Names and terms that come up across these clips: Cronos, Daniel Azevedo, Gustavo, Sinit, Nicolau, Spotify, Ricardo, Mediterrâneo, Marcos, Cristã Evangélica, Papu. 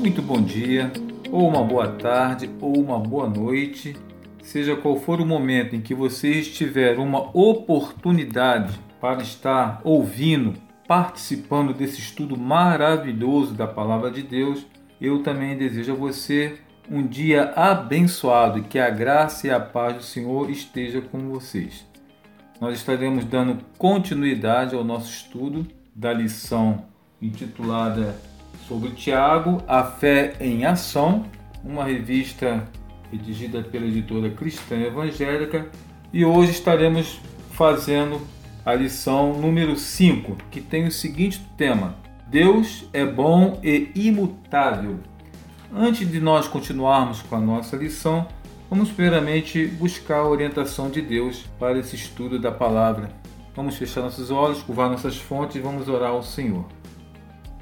muito bom dia, ou uma boa tarde, ou uma boa noite, seja qual for o momento em que vocês tiverem uma oportunidade para estar ouvindo, participando desse estudo maravilhoso da Palavra de Deus. Eu também desejo a você um dia abençoado e que a graça e a paz do Senhor esteja com vocês. Nós estaremos dando continuidade ao nosso estudo da lição intitulada sobre Tiago, a fé em ação, uma revista redigida pela editora Cristã Evangélica, e hoje estaremos fazendo a lição número 5, que tem o seguinte tema: Deus é bom e imutável. Antes de nós continuarmos com a nossa lição, vamos primeiramente buscar a orientação de Deus para esse estudo da palavra. Vamos fechar nossos olhos, curvar nossas fontes e vamos orar ao Senhor.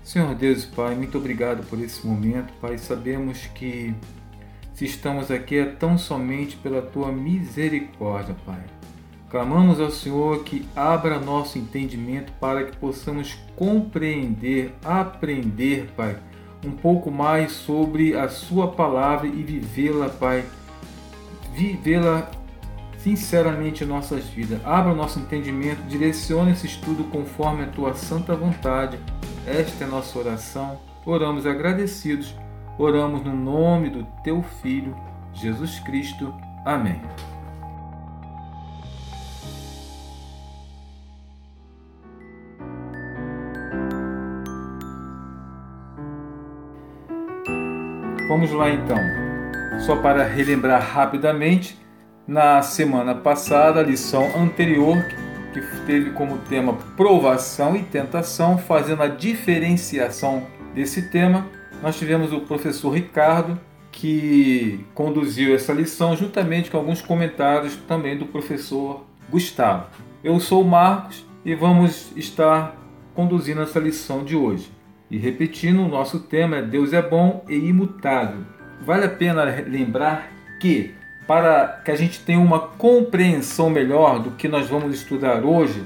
Senhor Deus e Pai, muito obrigado por esse momento, Pai. Sabemos que se estamos aqui é tão somente pela Tua misericórdia, Pai. Clamamos ao Senhor que abra nosso entendimento para que possamos compreender, aprender, Pai, um pouco mais sobre a Sua Palavra e vivê-la, Pai, vivê-la sinceramente em nossas vidas. Abra o nosso entendimento, direcione esse estudo conforme a Tua santa vontade. Esta é a nossa oração. Oramos agradecidos, oramos no nome do Teu Filho, Jesus Cristo. Amém. Vamos lá então, só para relembrar rapidamente, na semana passada, a lição anterior, que teve como tema provação e tentação, fazendo a diferenciação desse tema, nós tivemos o professor Ricardo, que conduziu essa lição juntamente com alguns comentários também do professor Gustavo. Eu sou o Marcos e vamos estar conduzindo essa lição de hoje. E repetindo, o nosso tema é Deus é bom e imutável. Vale a pena lembrar que, para que a gente tenha uma compreensão melhor do que nós vamos estudar hoje,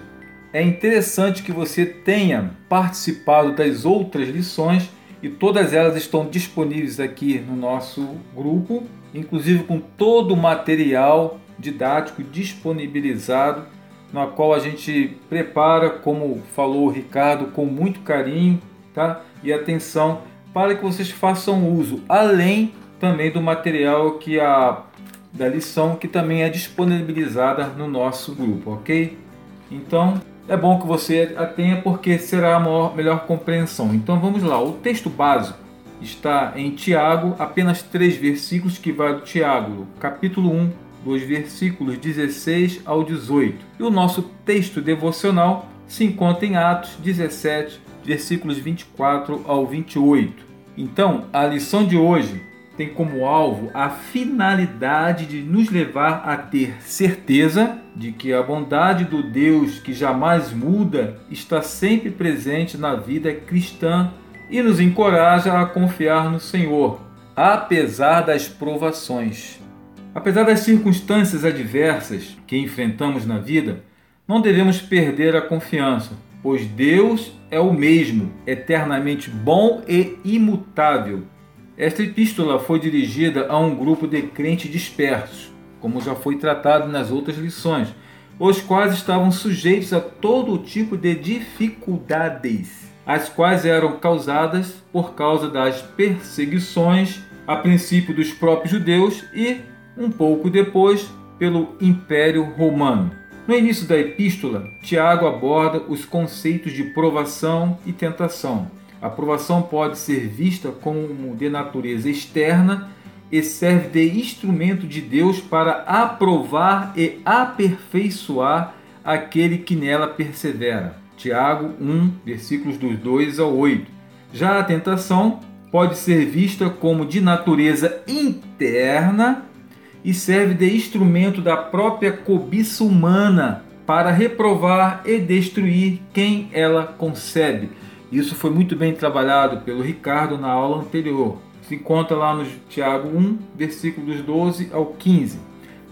é interessante que você tenha participado das outras lições, e todas elas estão disponíveis aqui no nosso grupo, inclusive com todo o material didático disponibilizado, na qual a gente prepara, como falou o Ricardo, com muito carinho, tá? E atenção, para que vocês façam uso, além também do material da lição, que também é disponibilizada no nosso grupo, ok? Então, é bom que você a tenha, porque será a melhor compreensão. Então, vamos lá. O texto básico está em Tiago, apenas 3 versículos, que vai do Tiago, capítulo 1, dos versículos 16 ao 18. E o nosso texto devocional se encontra em Atos 17, versículos 24 ao 28. Então, a lição de hoje tem como alvo a finalidade de nos levar a ter certeza de que a bondade do Deus que jamais muda está sempre presente na vida cristã e nos encoraja a confiar no Senhor, apesar das provações. Apesar das circunstâncias adversas que enfrentamos na vida, não devemos perder a confiança, pois Deus é o mesmo, eternamente bom e imutável. Esta epístola foi dirigida a um grupo de crentes dispersos, como já foi tratado nas outras lições, os quais estavam sujeitos a todo tipo de dificuldades, as quais eram causadas por causa das perseguições, a princípio dos próprios judeus e, um pouco depois, pelo Império Romano. No início da epístola, Tiago aborda os conceitos de provação e tentação. A provação pode ser vista como de natureza externa e serve de instrumento de Deus para aprovar e aperfeiçoar aquele que nela persevera. Tiago 1, versículos dos 2 ao 8. Já a tentação pode ser vista como de natureza interna e serve de instrumento da própria cobiça humana para reprovar e destruir quem ela concebe. Isso foi muito bem trabalhado pelo Ricardo na aula anterior. Se encontra lá no Tiago 1, versículos 12 ao 15.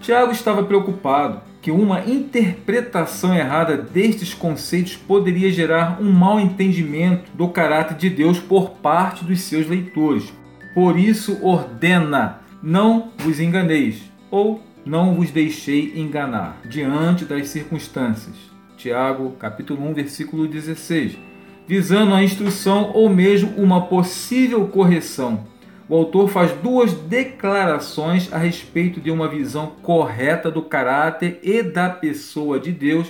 Tiago estava preocupado que uma interpretação errada destes conceitos poderia gerar um mau entendimento do caráter de Deus por parte dos seus leitores. Por isso ordena, não vos enganeis, ou não vos deixei enganar, diante das circunstâncias. Tiago, capítulo 1, versículo 16. Visando a instrução ou mesmo uma possível correção, o autor faz duas declarações a respeito de uma visão correta do caráter e da pessoa de Deus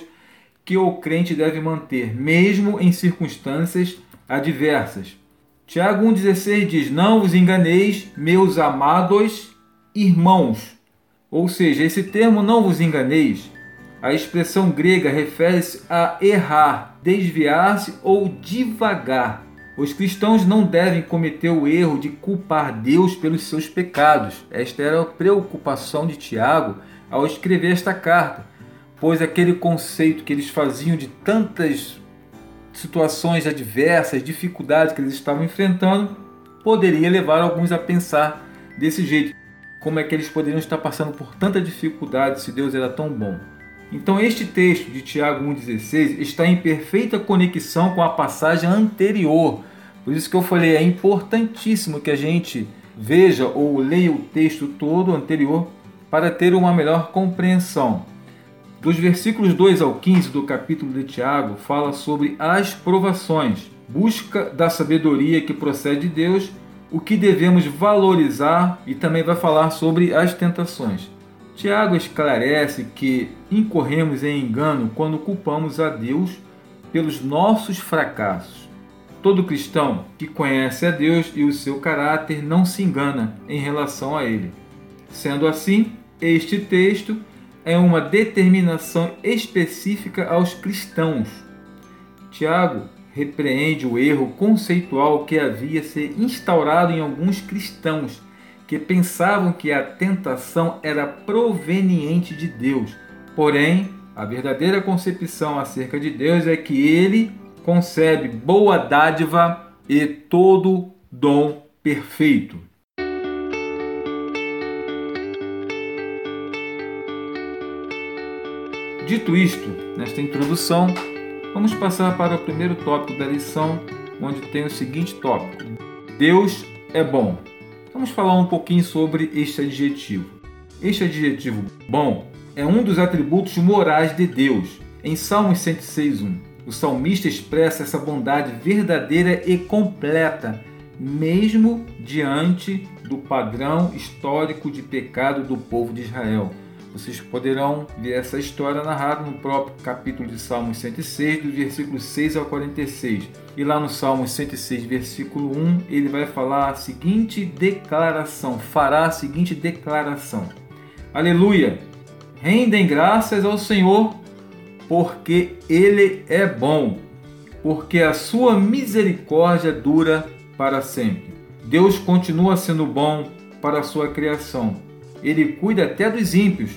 que o crente deve manter, mesmo em circunstâncias adversas. Tiago 1,16 diz: não vos enganeis, meus amados irmãos. Ou seja, esse termo não vos enganeis, a expressão grega refere-se a errar, desviar-se ou divagar. Os cristãos não devem cometer o erro de culpar Deus pelos seus pecados. Esta era a preocupação de Tiago ao escrever esta carta, pois aquele conceito que eles faziam de tantas situações adversas, dificuldades que eles estavam enfrentando, poderia levar alguns a pensar desse jeito. Como é que eles poderiam estar passando por tanta dificuldade se Deus era tão bom? Então este texto de Tiago 1,16 está em perfeita conexão com a passagem anterior. Por isso que eu falei, é importantíssimo que a gente veja ou leia o texto todo anterior para ter uma melhor compreensão. Dos versículos 2 ao 15 do capítulo de Tiago, fala sobre as provações, busca da sabedoria que procede de Deus, o que devemos valorizar e também vai falar sobre as tentações. Tiago esclarece que incorremos em engano quando culpamos a Deus pelos nossos fracassos. Todo cristão que conhece a Deus e o seu caráter não se engana em relação a Ele. Sendo assim, este texto é uma determinação específica aos cristãos. Tiago repreende o erro conceitual que havia se instaurado em alguns cristãos que pensavam que a tentação era proveniente de Deus. Porém, a verdadeira concepção acerca de Deus é que Ele concebe boa dádiva e todo dom perfeito. Dito isto, nesta introdução, vamos passar para o primeiro tópico da lição, onde tem o seguinte tópico: Deus é bom. Vamos falar um pouquinho sobre este adjetivo. Este adjetivo bom é um dos atributos morais de Deus. Em Salmos 106,1, o salmista expressa essa bondade verdadeira e completa, mesmo diante do padrão histórico de pecado do povo de Israel. Vocês poderão ver essa história narrada no próprio capítulo de Salmos 106, do versículo 6 ao 46. E lá no Salmos 106, versículo 1, ele vai falar a seguinte declaração, Aleluia! Rendem graças ao Senhor, porque Ele é bom, porque a sua misericórdia dura para sempre. Deus continua sendo bom para a sua criação. Ele cuida até dos ímpios,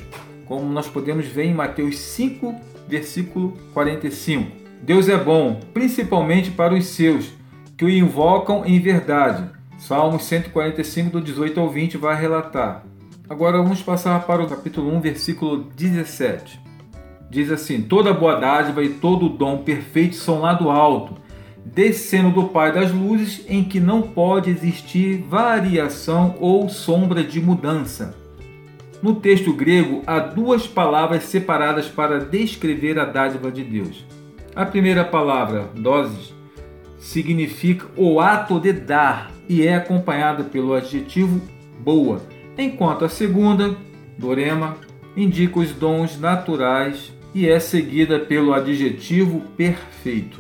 como nós podemos ver em Mateus 5, versículo 45. Deus é bom, principalmente para os seus, que o invocam em verdade. Salmos 145, do 18 ao 20, vai relatar. Agora vamos passar para o capítulo 1, versículo 17. Diz assim: toda boa dádiva e todo dom perfeito são lá do alto, descendo do Pai das luzes, em que não pode existir variação ou sombra de mudança. No texto grego, há duas palavras separadas para descrever a dádiva de Deus. A primeira palavra, dosis, significa o ato de dar e é acompanhada pelo adjetivo boa, enquanto a segunda, dorema, indica os dons naturais e é seguida pelo adjetivo perfeito.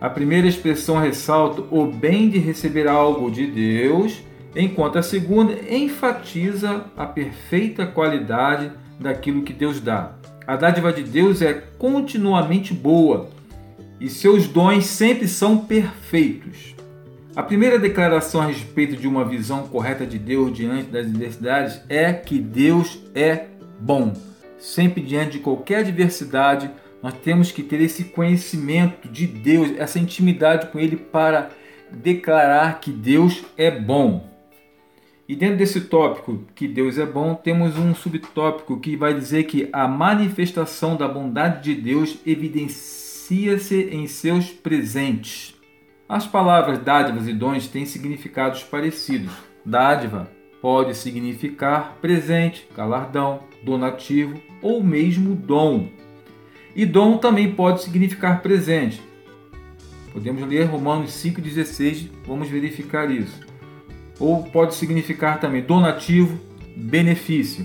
A primeira expressão ressalta o bem de receber algo de Deus, enquanto a segunda enfatiza a perfeita qualidade daquilo que Deus dá. A dádiva de Deus é continuamente boa e seus dons sempre são perfeitos. A primeira declaração a respeito de uma visão correta de Deus diante das adversidades é que Deus é bom. Sempre diante de qualquer adversidade, nós temos que ter esse conhecimento de Deus, essa intimidade com Ele para declarar que Deus é bom. E dentro desse tópico, que Deus é bom, temos um subtópico que vai dizer que a manifestação da bondade de Deus evidencia-se em seus presentes. As palavras dádivas e dons têm significados parecidos. Dádiva pode significar presente, galardão, donativo ou mesmo dom. E dom também pode significar presente. Podemos ler Romanos 5,16, vamos verificar isso. Ou pode significar também donativo, benefício.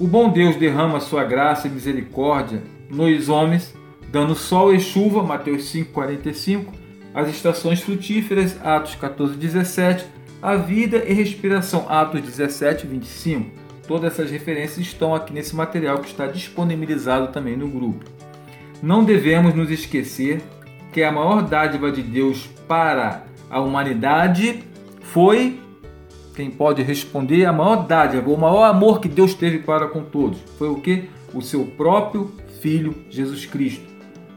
O bom Deus derrama sua graça e misericórdia nos homens, dando sol e chuva, Mateus 5,45, as estações frutíferas, Atos 14,17, a vida e respiração, Atos 17,25. Todas essas referências estão aqui nesse material que está disponibilizado também no grupo. Não devemos nos esquecer que a maior dádiva de Deus para a humanidade foi, quem pode responder, a maior dádiva, o maior amor que Deus teve para com todos. Foi o quê? O seu próprio Filho, Jesus Cristo.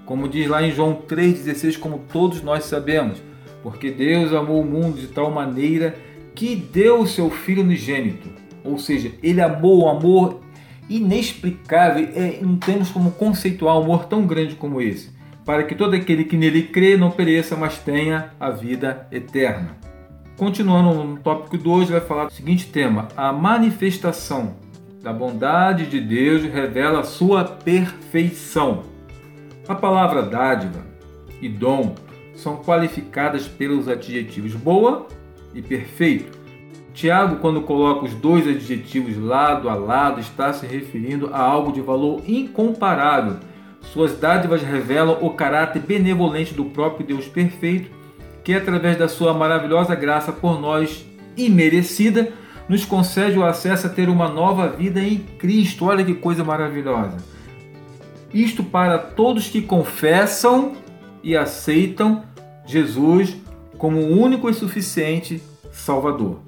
Como diz lá em João 3,16, como todos nós sabemos, porque Deus amou o mundo de tal maneira que deu o seu Filho unigênito. Ou seja, Ele amou o amor inexplicável, não temos como conceituar um amor tão grande como esse, para que todo aquele que nele crê não pereça, mas tenha a vida eterna. Continuando no tópico 2, vai falar do seguinte tema: a manifestação da bondade de Deus revela sua perfeição. A palavra dádiva e dom são qualificadas pelos adjetivos boa e perfeito. Tiago, quando coloca os dois adjetivos lado a lado, está se referindo a algo de valor incomparável. Suas dádivas revelam o caráter benevolente do próprio Deus perfeito, que através da sua maravilhosa graça por nós imerecida, nos concede o acesso a ter uma nova vida em Cristo. Olha que coisa maravilhosa! Isto para todos que confessam e aceitam Jesus como o único e suficiente Salvador.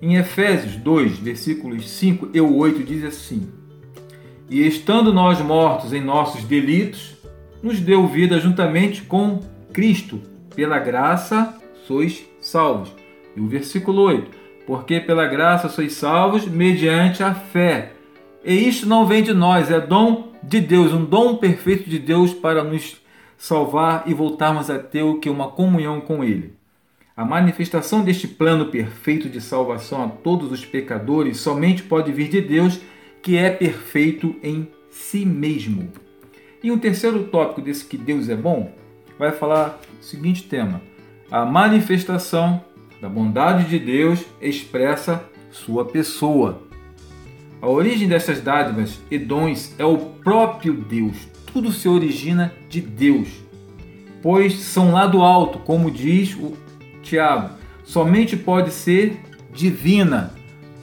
Em Efésios 2, versículos 5 e 8 diz assim: e estando nós mortos em nossos delitos, nos deu vida juntamente com Cristo, pela graça sois salvos. E o versículo 8, porque pela graça sois salvos mediante a fé. E isto não vem de nós, é dom de Deus, um dom perfeito de Deus para nos salvar e voltarmos a ter o que? Uma comunhão com Ele. A manifestação deste plano perfeito de salvação a todos os pecadores somente pode vir de Deus, que é perfeito em si mesmo. E um terceiro tópico desse que Deus é bom, vai falar o seguinte tema: a manifestação da bondade de Deus expressa sua pessoa. A origem dessas dádivas e dons é o próprio Deus. Tudo se origina de Deus, pois são lá do alto, como diz o Tiago. Somente pode ser divina,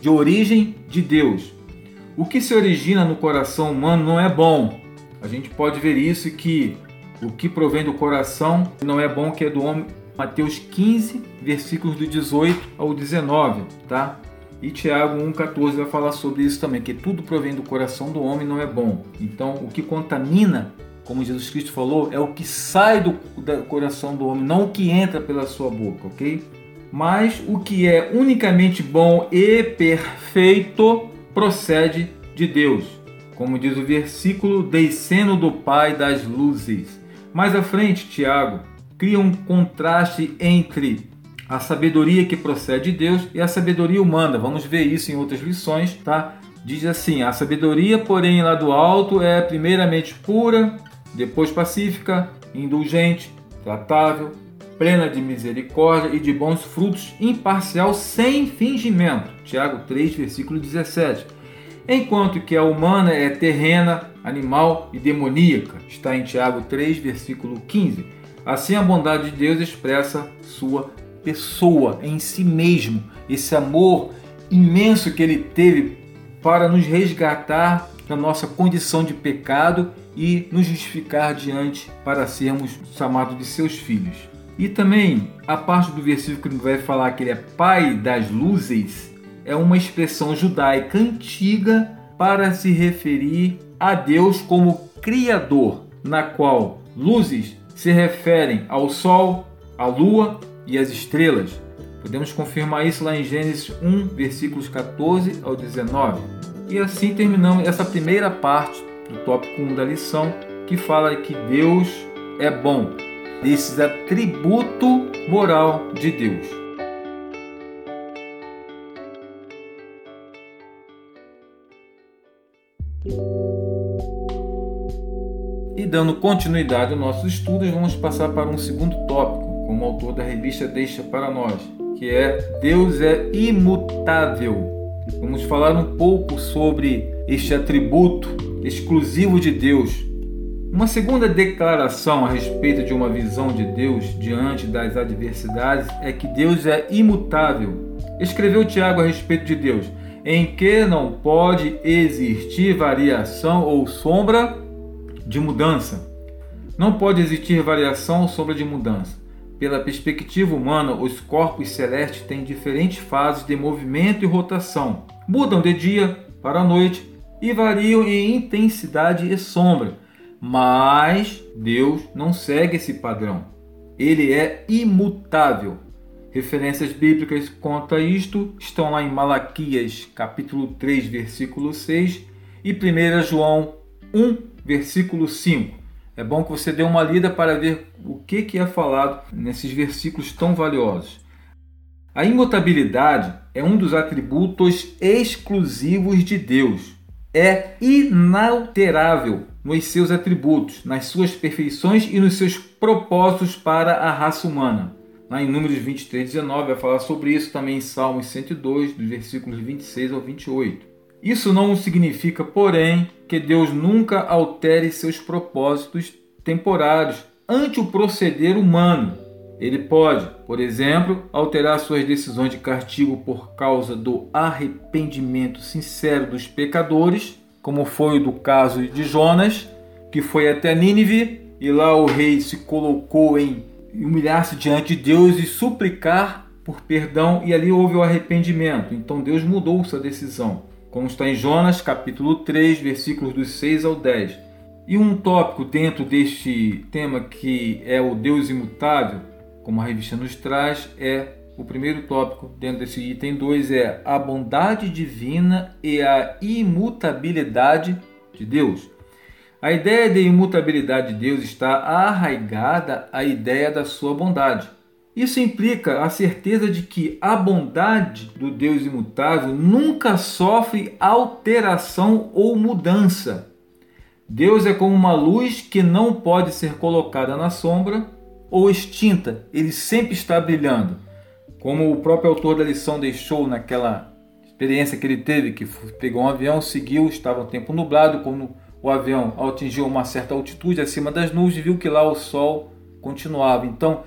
de origem de Deus. O que se origina no coração humano não é bom. A gente pode ver isso, que o que provém do coração não é bom, que é do homem. Mateus 15, versículos do 18 ao 19, tá? E Tiago 1,14 vai falar sobre isso também, que tudo provém do coração do homem não é bom. Então, o que contamina, como Jesus Cristo falou, é o que sai do coração do homem, não o que entra pela sua boca, ok? Mas o que é unicamente bom e perfeito procede de Deus, como diz o versículo, descendo do Pai das luzes. Mais à frente, Tiago cria um contraste entre a sabedoria que procede de Deus e a sabedoria humana. Vamos ver isso em outras lições, tá? Diz assim: a sabedoria, porém, lá do alto é primeiramente pura, depois pacífica, indulgente, tratável, plena de misericórdia e de bons frutos, imparcial, sem fingimento. Tiago 3, versículo 17. Enquanto que a humana é terrena, animal e demoníaca. Está em Tiago 3, versículo 15. Assim, a bondade de Deus expressa sua pessoa em si mesmo. Esse amor imenso que Ele teve para nos resgatar da nossa condição de pecado e nos justificar diante para sermos chamados de seus filhos. E também a parte do versículo que vai falar que ele é Pai das luzes é uma expressão judaica antiga para se referir a Deus como Criador, na qual luzes se referem ao Sol, à Lua e às estrelas. Podemos confirmar isso lá em Gênesis 1, versículos 14 ao 19. E assim terminamos essa primeira parte do tópico 1 da lição, que fala que Deus é bom. desses atributos moral de Deus. E dando continuidade aos nossos estudos, vamos passar para um segundo tópico, como o autor da revista deixa para nós, que é Deus é imutável. Vamos falar um pouco sobre este atributo exclusivo de Deus. Uma segunda declaração a respeito de uma visão de Deus diante das adversidades é que Deus é imutável. Escreveu Tiago a respeito de Deus, em que não pode existir variação ou sombra de mudança. Não pode existir variação ou sombra de mudança. Pela perspectiva humana, os corpos celestes têm diferentes fases de movimento e rotação. Mudam de dia para a noite e variam em intensidade e sombra. Mas Deus não segue esse padrão. Ele é imutável. Referências bíblicas quanto a isto estão lá em Malaquias, capítulo 3, versículo 6 e 1 João 1, versículo 5. É bom que você dê uma lida para ver o que é falado nesses versículos tão valiosos. A imutabilidade é um dos atributos exclusivos de Deus. É inalterável nos seus atributos, nas suas perfeições e nos seus propósitos para a raça humana. Lá em Números 23:19 vai falar sobre isso, também em Salmos 102, dos versículos 26 ao 28. Isso não significa, porém, que Deus nunca altere seus propósitos temporários ante o proceder humano. Ele pode, por exemplo, alterar suas decisões de castigo por causa do arrependimento sincero dos pecadores, como foi o caso de Jonas, que foi até Nínive, e lá o rei se colocou em humilhar-se diante de Deus e suplicar por perdão, e ali houve o arrependimento. Então Deus mudou sua decisão, como está em Jonas, capítulo 3, versículos dos 6 ao 10. E um tópico dentro deste tema que é o Deus imutável, como a revista nos traz, é o primeiro tópico dentro desse item 2 é a bondade divina e a imutabilidade de Deus. A ideia de imutabilidade de Deus está arraigada à ideia da sua bondade. Isso implica a certeza de que a bondade do Deus imutável nunca sofre alteração ou mudança. Deus é como uma luz que não pode ser colocada na sombra ou extinta. Ele sempre está brilhando. Como o próprio autor da lição deixou naquela experiência que ele teve, que pegou um avião, seguiu, estava um tempo nublado. Quando o avião atingiu uma certa altitude acima das nuvens, viu que lá o sol continuava. Então,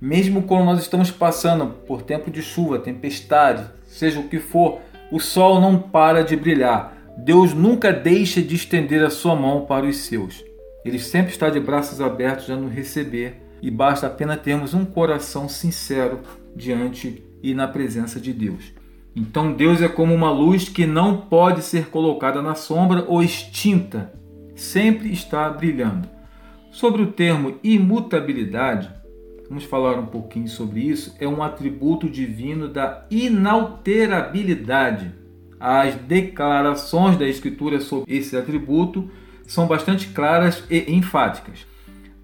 mesmo quando nós estamos passando por tempo de chuva, tempestade, seja o que for, o sol não para de brilhar. Deus nunca deixa de estender a sua mão para os seus. Ele sempre está de braços abertos a nos receber e basta apenas termos um coração sincero diante e na presença de Deus. Então Deus é como uma luz que não pode ser colocada na sombra ou extinta. Sempre está brilhando. Sobre o termo imutabilidade, vamos falar um pouquinho sobre isso. É um atributo divino da inalterabilidade. As declarações da Escritura sobre esse atributo são bastante claras e enfáticas.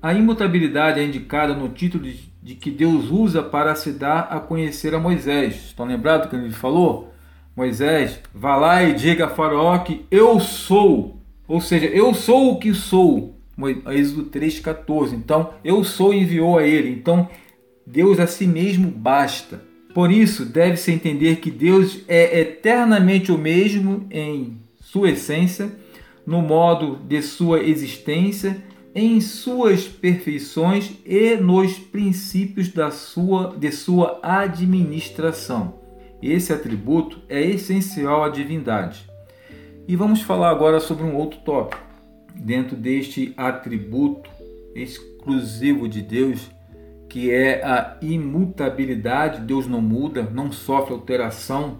A imutabilidade é indicada no título de que Deus usa para se dar a conhecer a Moisés. Estão lembrados que ele falou? Moisés, vá lá e diga a Faraó que eu sou. Ou seja, eu sou o que sou. Êxodo 3,14. Então, eu sou enviou a ele. Então, Deus a si mesmo basta. Por isso, deve-se entender que Deus é eternamente o mesmo em sua essência, no modo de sua existência, em suas perfeições e nos princípios de sua administração. Esse atributo é essencial à divindade. E vamos falar agora sobre um outro tópico. Dentro deste atributo exclusivo de Deus, que é a imutabilidade, Deus não muda, não sofre alteração,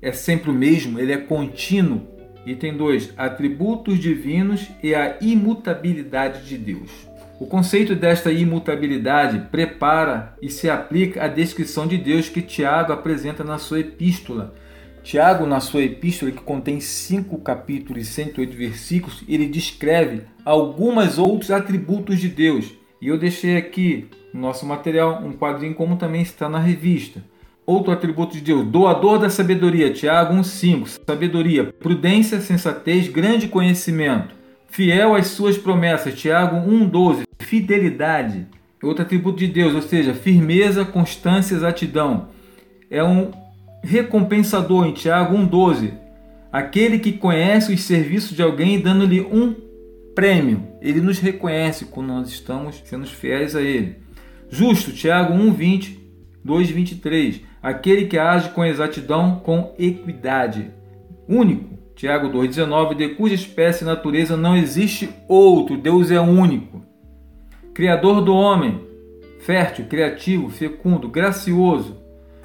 é sempre o mesmo, ele é contínuo. Item 2, atributos divinos e a imutabilidade de Deus. O conceito desta imutabilidade prepara e se aplica à descrição de Deus que Tiago apresenta na sua epístola. Tiago, na sua epístola, que contém 5 capítulos e 108 versículos, ele descreve alguns outros atributos de Deus. E eu deixei aqui no nosso material um quadrinho como também está na revista. Outro atributo de Deus, doador da sabedoria, Tiago 1,5. Sabedoria, prudência, sensatez, grande conhecimento. Fiel às suas promessas, Tiago 1,12. Fidelidade. Outro atributo de Deus, ou seja, firmeza, constância, exatidão. É um recompensador em Tiago 1,12. Aquele que conhece os serviços de alguém dando-lhe um prêmio. Ele nos reconhece quando nós estamos sendo fiéis a ele. Justo, Tiago 1,20. 2,23, aquele que age com exatidão, com equidade. Único, Tiago 2,19, de cuja espécie e natureza não existe outro, Deus é único. Criador do homem, fértil, criativo, fecundo, gracioso,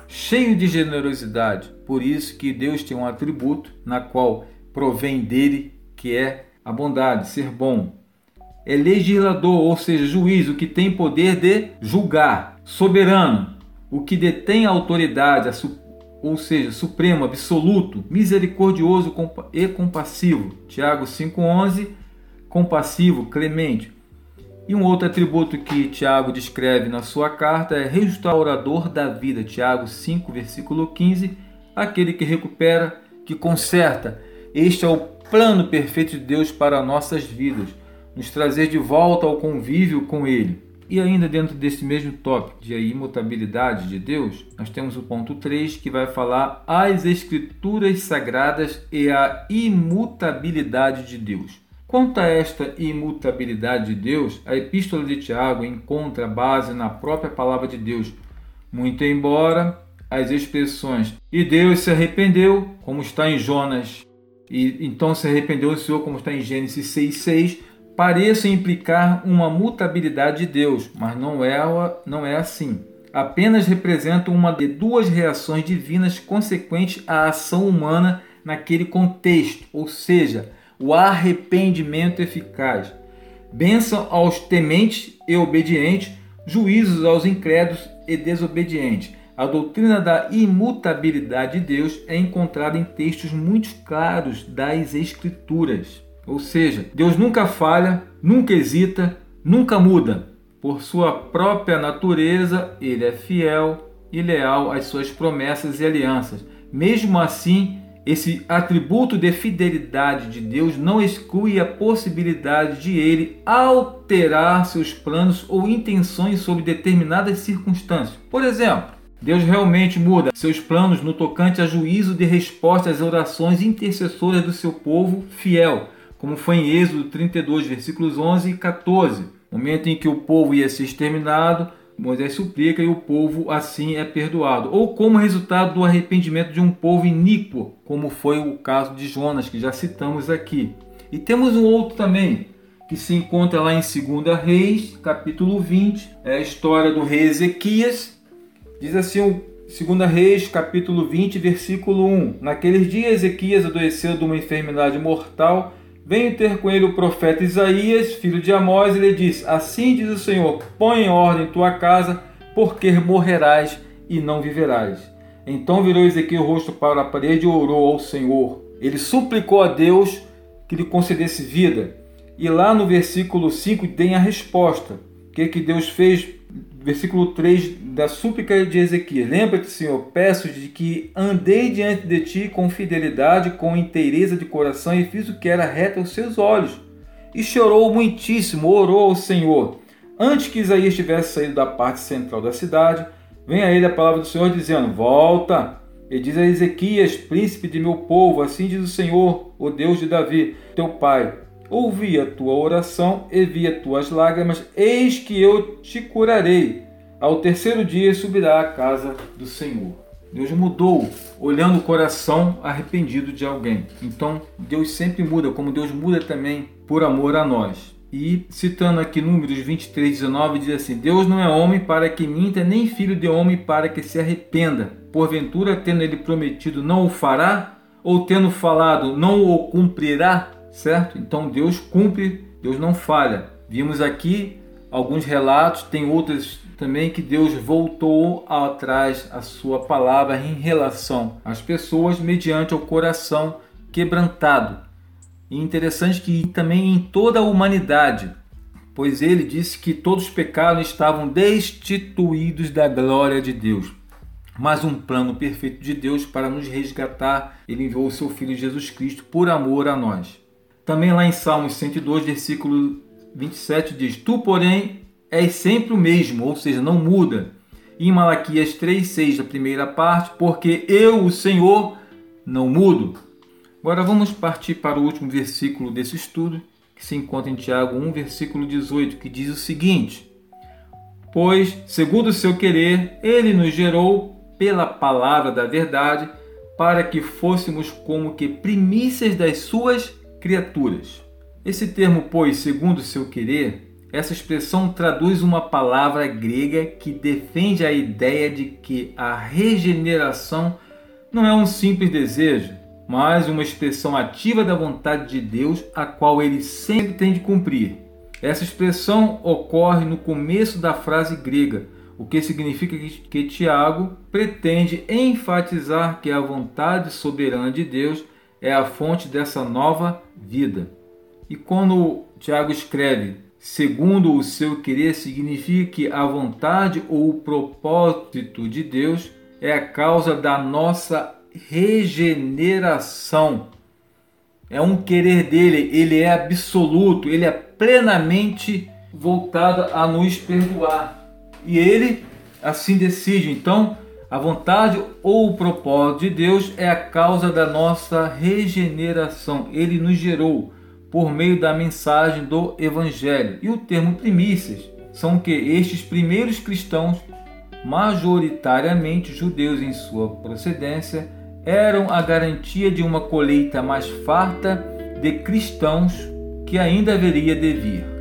cheio de generosidade. Por isso que Deus tem um atributo na qual provém dele, que é a bondade, ser bom. É legislador, ou seja, juiz, o que tem poder de julgar. Soberano, o que detém a autoridade, ou seja, supremo, absoluto, misericordioso e compassivo. Tiago 5,11, compassivo, clemente. E um outro atributo que Tiago descreve na sua carta é restaurador da vida. Tiago 5, versículo 15, aquele que recupera, que conserta. Este é o plano perfeito de Deus para nossas vidas, nos trazer de volta ao convívio com Ele. E ainda dentro desse mesmo tópico de imutabilidade de Deus, nós temos o ponto 3 que vai falar as escrituras sagradas e a imutabilidade de Deus. Quanto a esta imutabilidade de Deus, a epístola de Tiago encontra base na própria palavra de Deus, muito embora as expressões "e Deus se arrependeu", como está em Jonas, e "então se arrependeu o Senhor", como está em Gênesis 6,6, pareça implicar uma mutabilidade de Deus, mas não é assim. Apenas representa uma de duas reações divinas consequentes à ação humana naquele contexto, ou seja, o arrependimento eficaz. Bênção aos tementes e obedientes, juízos aos incrédulos e desobedientes. A doutrina da imutabilidade de Deus é encontrada em textos muito claros das Escrituras. Ou seja, Deus nunca falha, nunca hesita, nunca muda. Por sua própria natureza, Ele é fiel e leal às suas promessas e alianças. Mesmo assim, esse atributo de fidelidade de Deus não exclui a possibilidade de Ele alterar seus planos ou intenções sob determinadas circunstâncias. Por exemplo, Deus realmente muda seus planos no tocante a juízo de resposta às orações intercessoras do seu povo fiel, como foi em Êxodo 32, versículos 11 e 14, momento em que o povo ia ser exterminado, Moisés suplica e o povo assim é perdoado, ou como resultado do arrependimento de um povo iníquo, como foi o caso de Jonas, que já citamos aqui. E temos um outro também, que se encontra lá em 2 Reis, capítulo 20, é a história do rei Ezequias, diz assim, 2 Reis, capítulo 20, versículo 1, naqueles dias Ezequias adoeceu de uma enfermidade mortal. Veio ter com ele o profeta Isaías, filho de Amós, e lhe disse, assim diz o Senhor, põe em ordem tua casa, porque morrerás e não viverás. Então virou Ezequiel o rosto para a parede e orou ao Senhor. Ele suplicou a Deus que lhe concedesse vida. E lá no versículo 5 tem a resposta. O que Deus fez? Versículo 3 da súplica de Ezequias. Lembra-te, Senhor, peço de que andei diante de ti com fidelidade, com inteireza de coração e fiz o que era reto aos seus olhos. E chorou muitíssimo, orou ao Senhor. Antes que Isaías tivesse saído da parte central da cidade, vem a ele a palavra do Senhor dizendo, volta. E diz a Ezequias, príncipe de meu povo, assim diz o Senhor, o Deus de Davi, teu pai. Ouvi a tua oração e vi as tuas lágrimas, eis que eu te curarei. Ao terceiro dia subirá à casa do Senhor. Deus mudou, olhando o coração arrependido de alguém. Então, Deus sempre muda, como Deus muda também por amor a nós. E citando aqui Números 23:19, diz assim, Deus não é homem para que minta, nem filho de homem para que se arrependa. Porventura, tendo ele prometido, não o fará? Ou tendo falado, não o cumprirá? Certo? Então Deus cumpre, Deus não falha. Vimos aqui alguns relatos, tem outros também que Deus voltou atrás a sua palavra em relação às pessoas mediante o coração quebrantado. E interessante que também em toda a humanidade pois ele disse que todos pecaram e estavam destituídos da glória de Deus. Mas um plano perfeito de Deus para nos resgatar, ele enviou o seu Filho Jesus Cristo por amor a nós. Também lá em Salmos 102, versículo 27 diz: Tu, porém, és sempre o mesmo, ou seja, não muda. E em Malaquias 3:6, da primeira parte, porque eu, o Senhor, não mudo. Agora vamos partir para o último versículo desse estudo, que se encontra em Tiago 1, versículo 18, que diz o seguinte: Pois, segundo o seu querer, ele nos gerou pela palavra da verdade, para que fôssemos como que primícias das suas criaturas. Esse termo, pois, segundo o seu querer, essa expressão traduz uma palavra grega que defende a ideia de que a regeneração não é um simples desejo, mas uma expressão ativa da vontade de Deus, a qual ele sempre tem de cumprir. Essa expressão ocorre no começo da frase grega, o que significa que Tiago pretende enfatizar que a vontade soberana de Deus é a fonte dessa nova vida. E quando Tiago escreve, segundo o seu querer, significa que a vontade ou o propósito de Deus é a causa da nossa regeneração. É um querer dele, ele é absoluto, ele é plenamente voltado a nos perdoar. E ele assim decide. Então, a vontade ou o propósito de Deus é a causa da nossa regeneração. Ele nos gerou por meio da mensagem do Evangelho. E o termo primícias são que estes primeiros cristãos, majoritariamente judeus em sua procedência, eram a garantia de uma colheita mais farta de cristãos que ainda haveria de vir.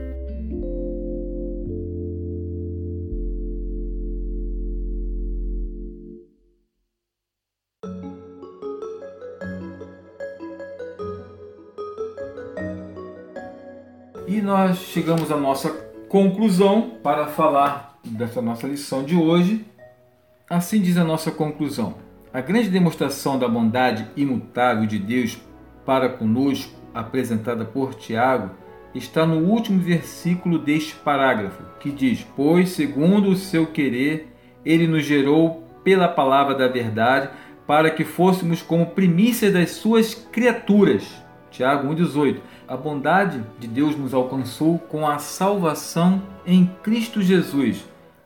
E nós chegamos à nossa conclusão para falar dessa nossa lição de hoje. Assim diz a nossa conclusão: a grande demonstração da bondade imutável de Deus para conosco, apresentada por Tiago, está no último versículo deste parágrafo, que diz: Pois, segundo o seu querer, ele nos gerou pela palavra da verdade, para que fôssemos como primícia das suas criaturas. Tiago 1,18. A bondade de Deus nos alcançou com a salvação em Cristo Jesus,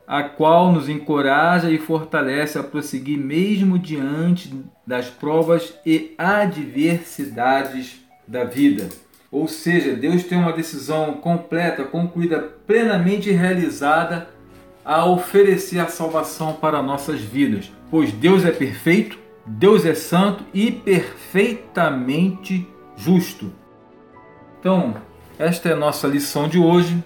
a qual nos encoraja e fortalece a prosseguir mesmo diante das provas e adversidades da vida. Ou seja, Deus tem uma decisão completa, concluída, plenamente realizada a oferecer a salvação para nossas vidas, pois Deus é perfeito, Deus é santo e perfeitamente justo. Então, esta é a nossa lição de hoje.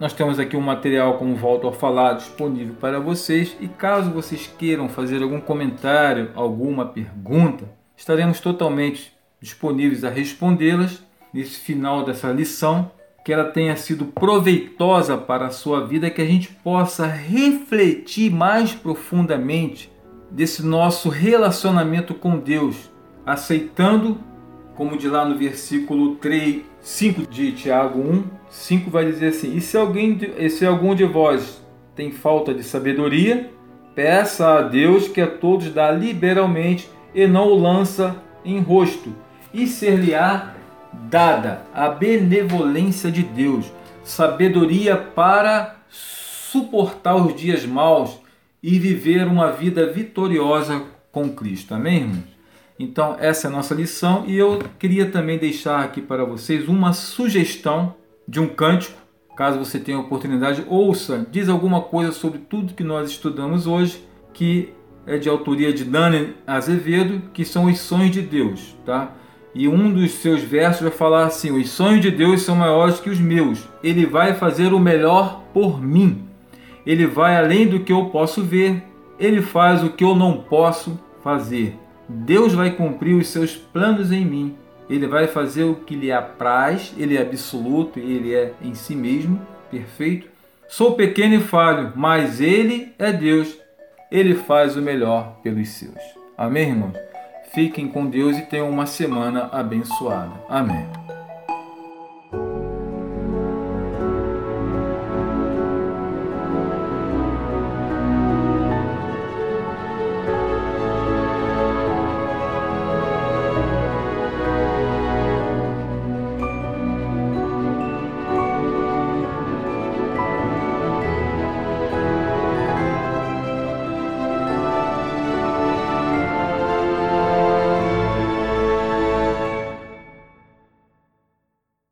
Nós temos aqui um material, como volto a falar, disponível para vocês. E caso vocês queiram fazer algum comentário, alguma pergunta, estaremos totalmente disponíveis a respondê-las nesse final dessa lição. Que ela tenha sido proveitosa para a sua vida, que a gente possa refletir mais profundamente desse nosso relacionamento com Deus, aceitando, como de lá no versículo 5 de Tiago 1, 5 vai dizer assim: E se algum de vós tem falta de sabedoria, peça a Deus, que a todos dá liberalmente e não o lança em rosto, e ser-lhe-á dada. A benevolência de Deus, sabedoria para suportar os dias maus e viver uma vida vitoriosa com Cristo. Amém, irmãos? Então, essa é a nossa lição, e eu queria também deixar aqui para vocês uma sugestão de um cântico. Caso você tenha oportunidade, ouça, diz alguma coisa sobre tudo que nós estudamos hoje, que é de autoria de Daniel Azevedo, que são os sonhos de Deus, tá? E um dos seus versos vai falar assim: os sonhos de Deus são maiores que os meus, ele vai fazer o melhor por mim, ele vai além do que eu posso ver, ele faz o que eu não posso fazer. Deus vai cumprir os seus planos em mim. Ele vai fazer o que lhe apraz. Ele é absoluto, ele é em si mesmo perfeito. Sou pequeno e falho, mas ele é Deus. Ele faz o melhor pelos seus. Amém, irmãos? Fiquem com Deus e tenham uma semana abençoada. Amém.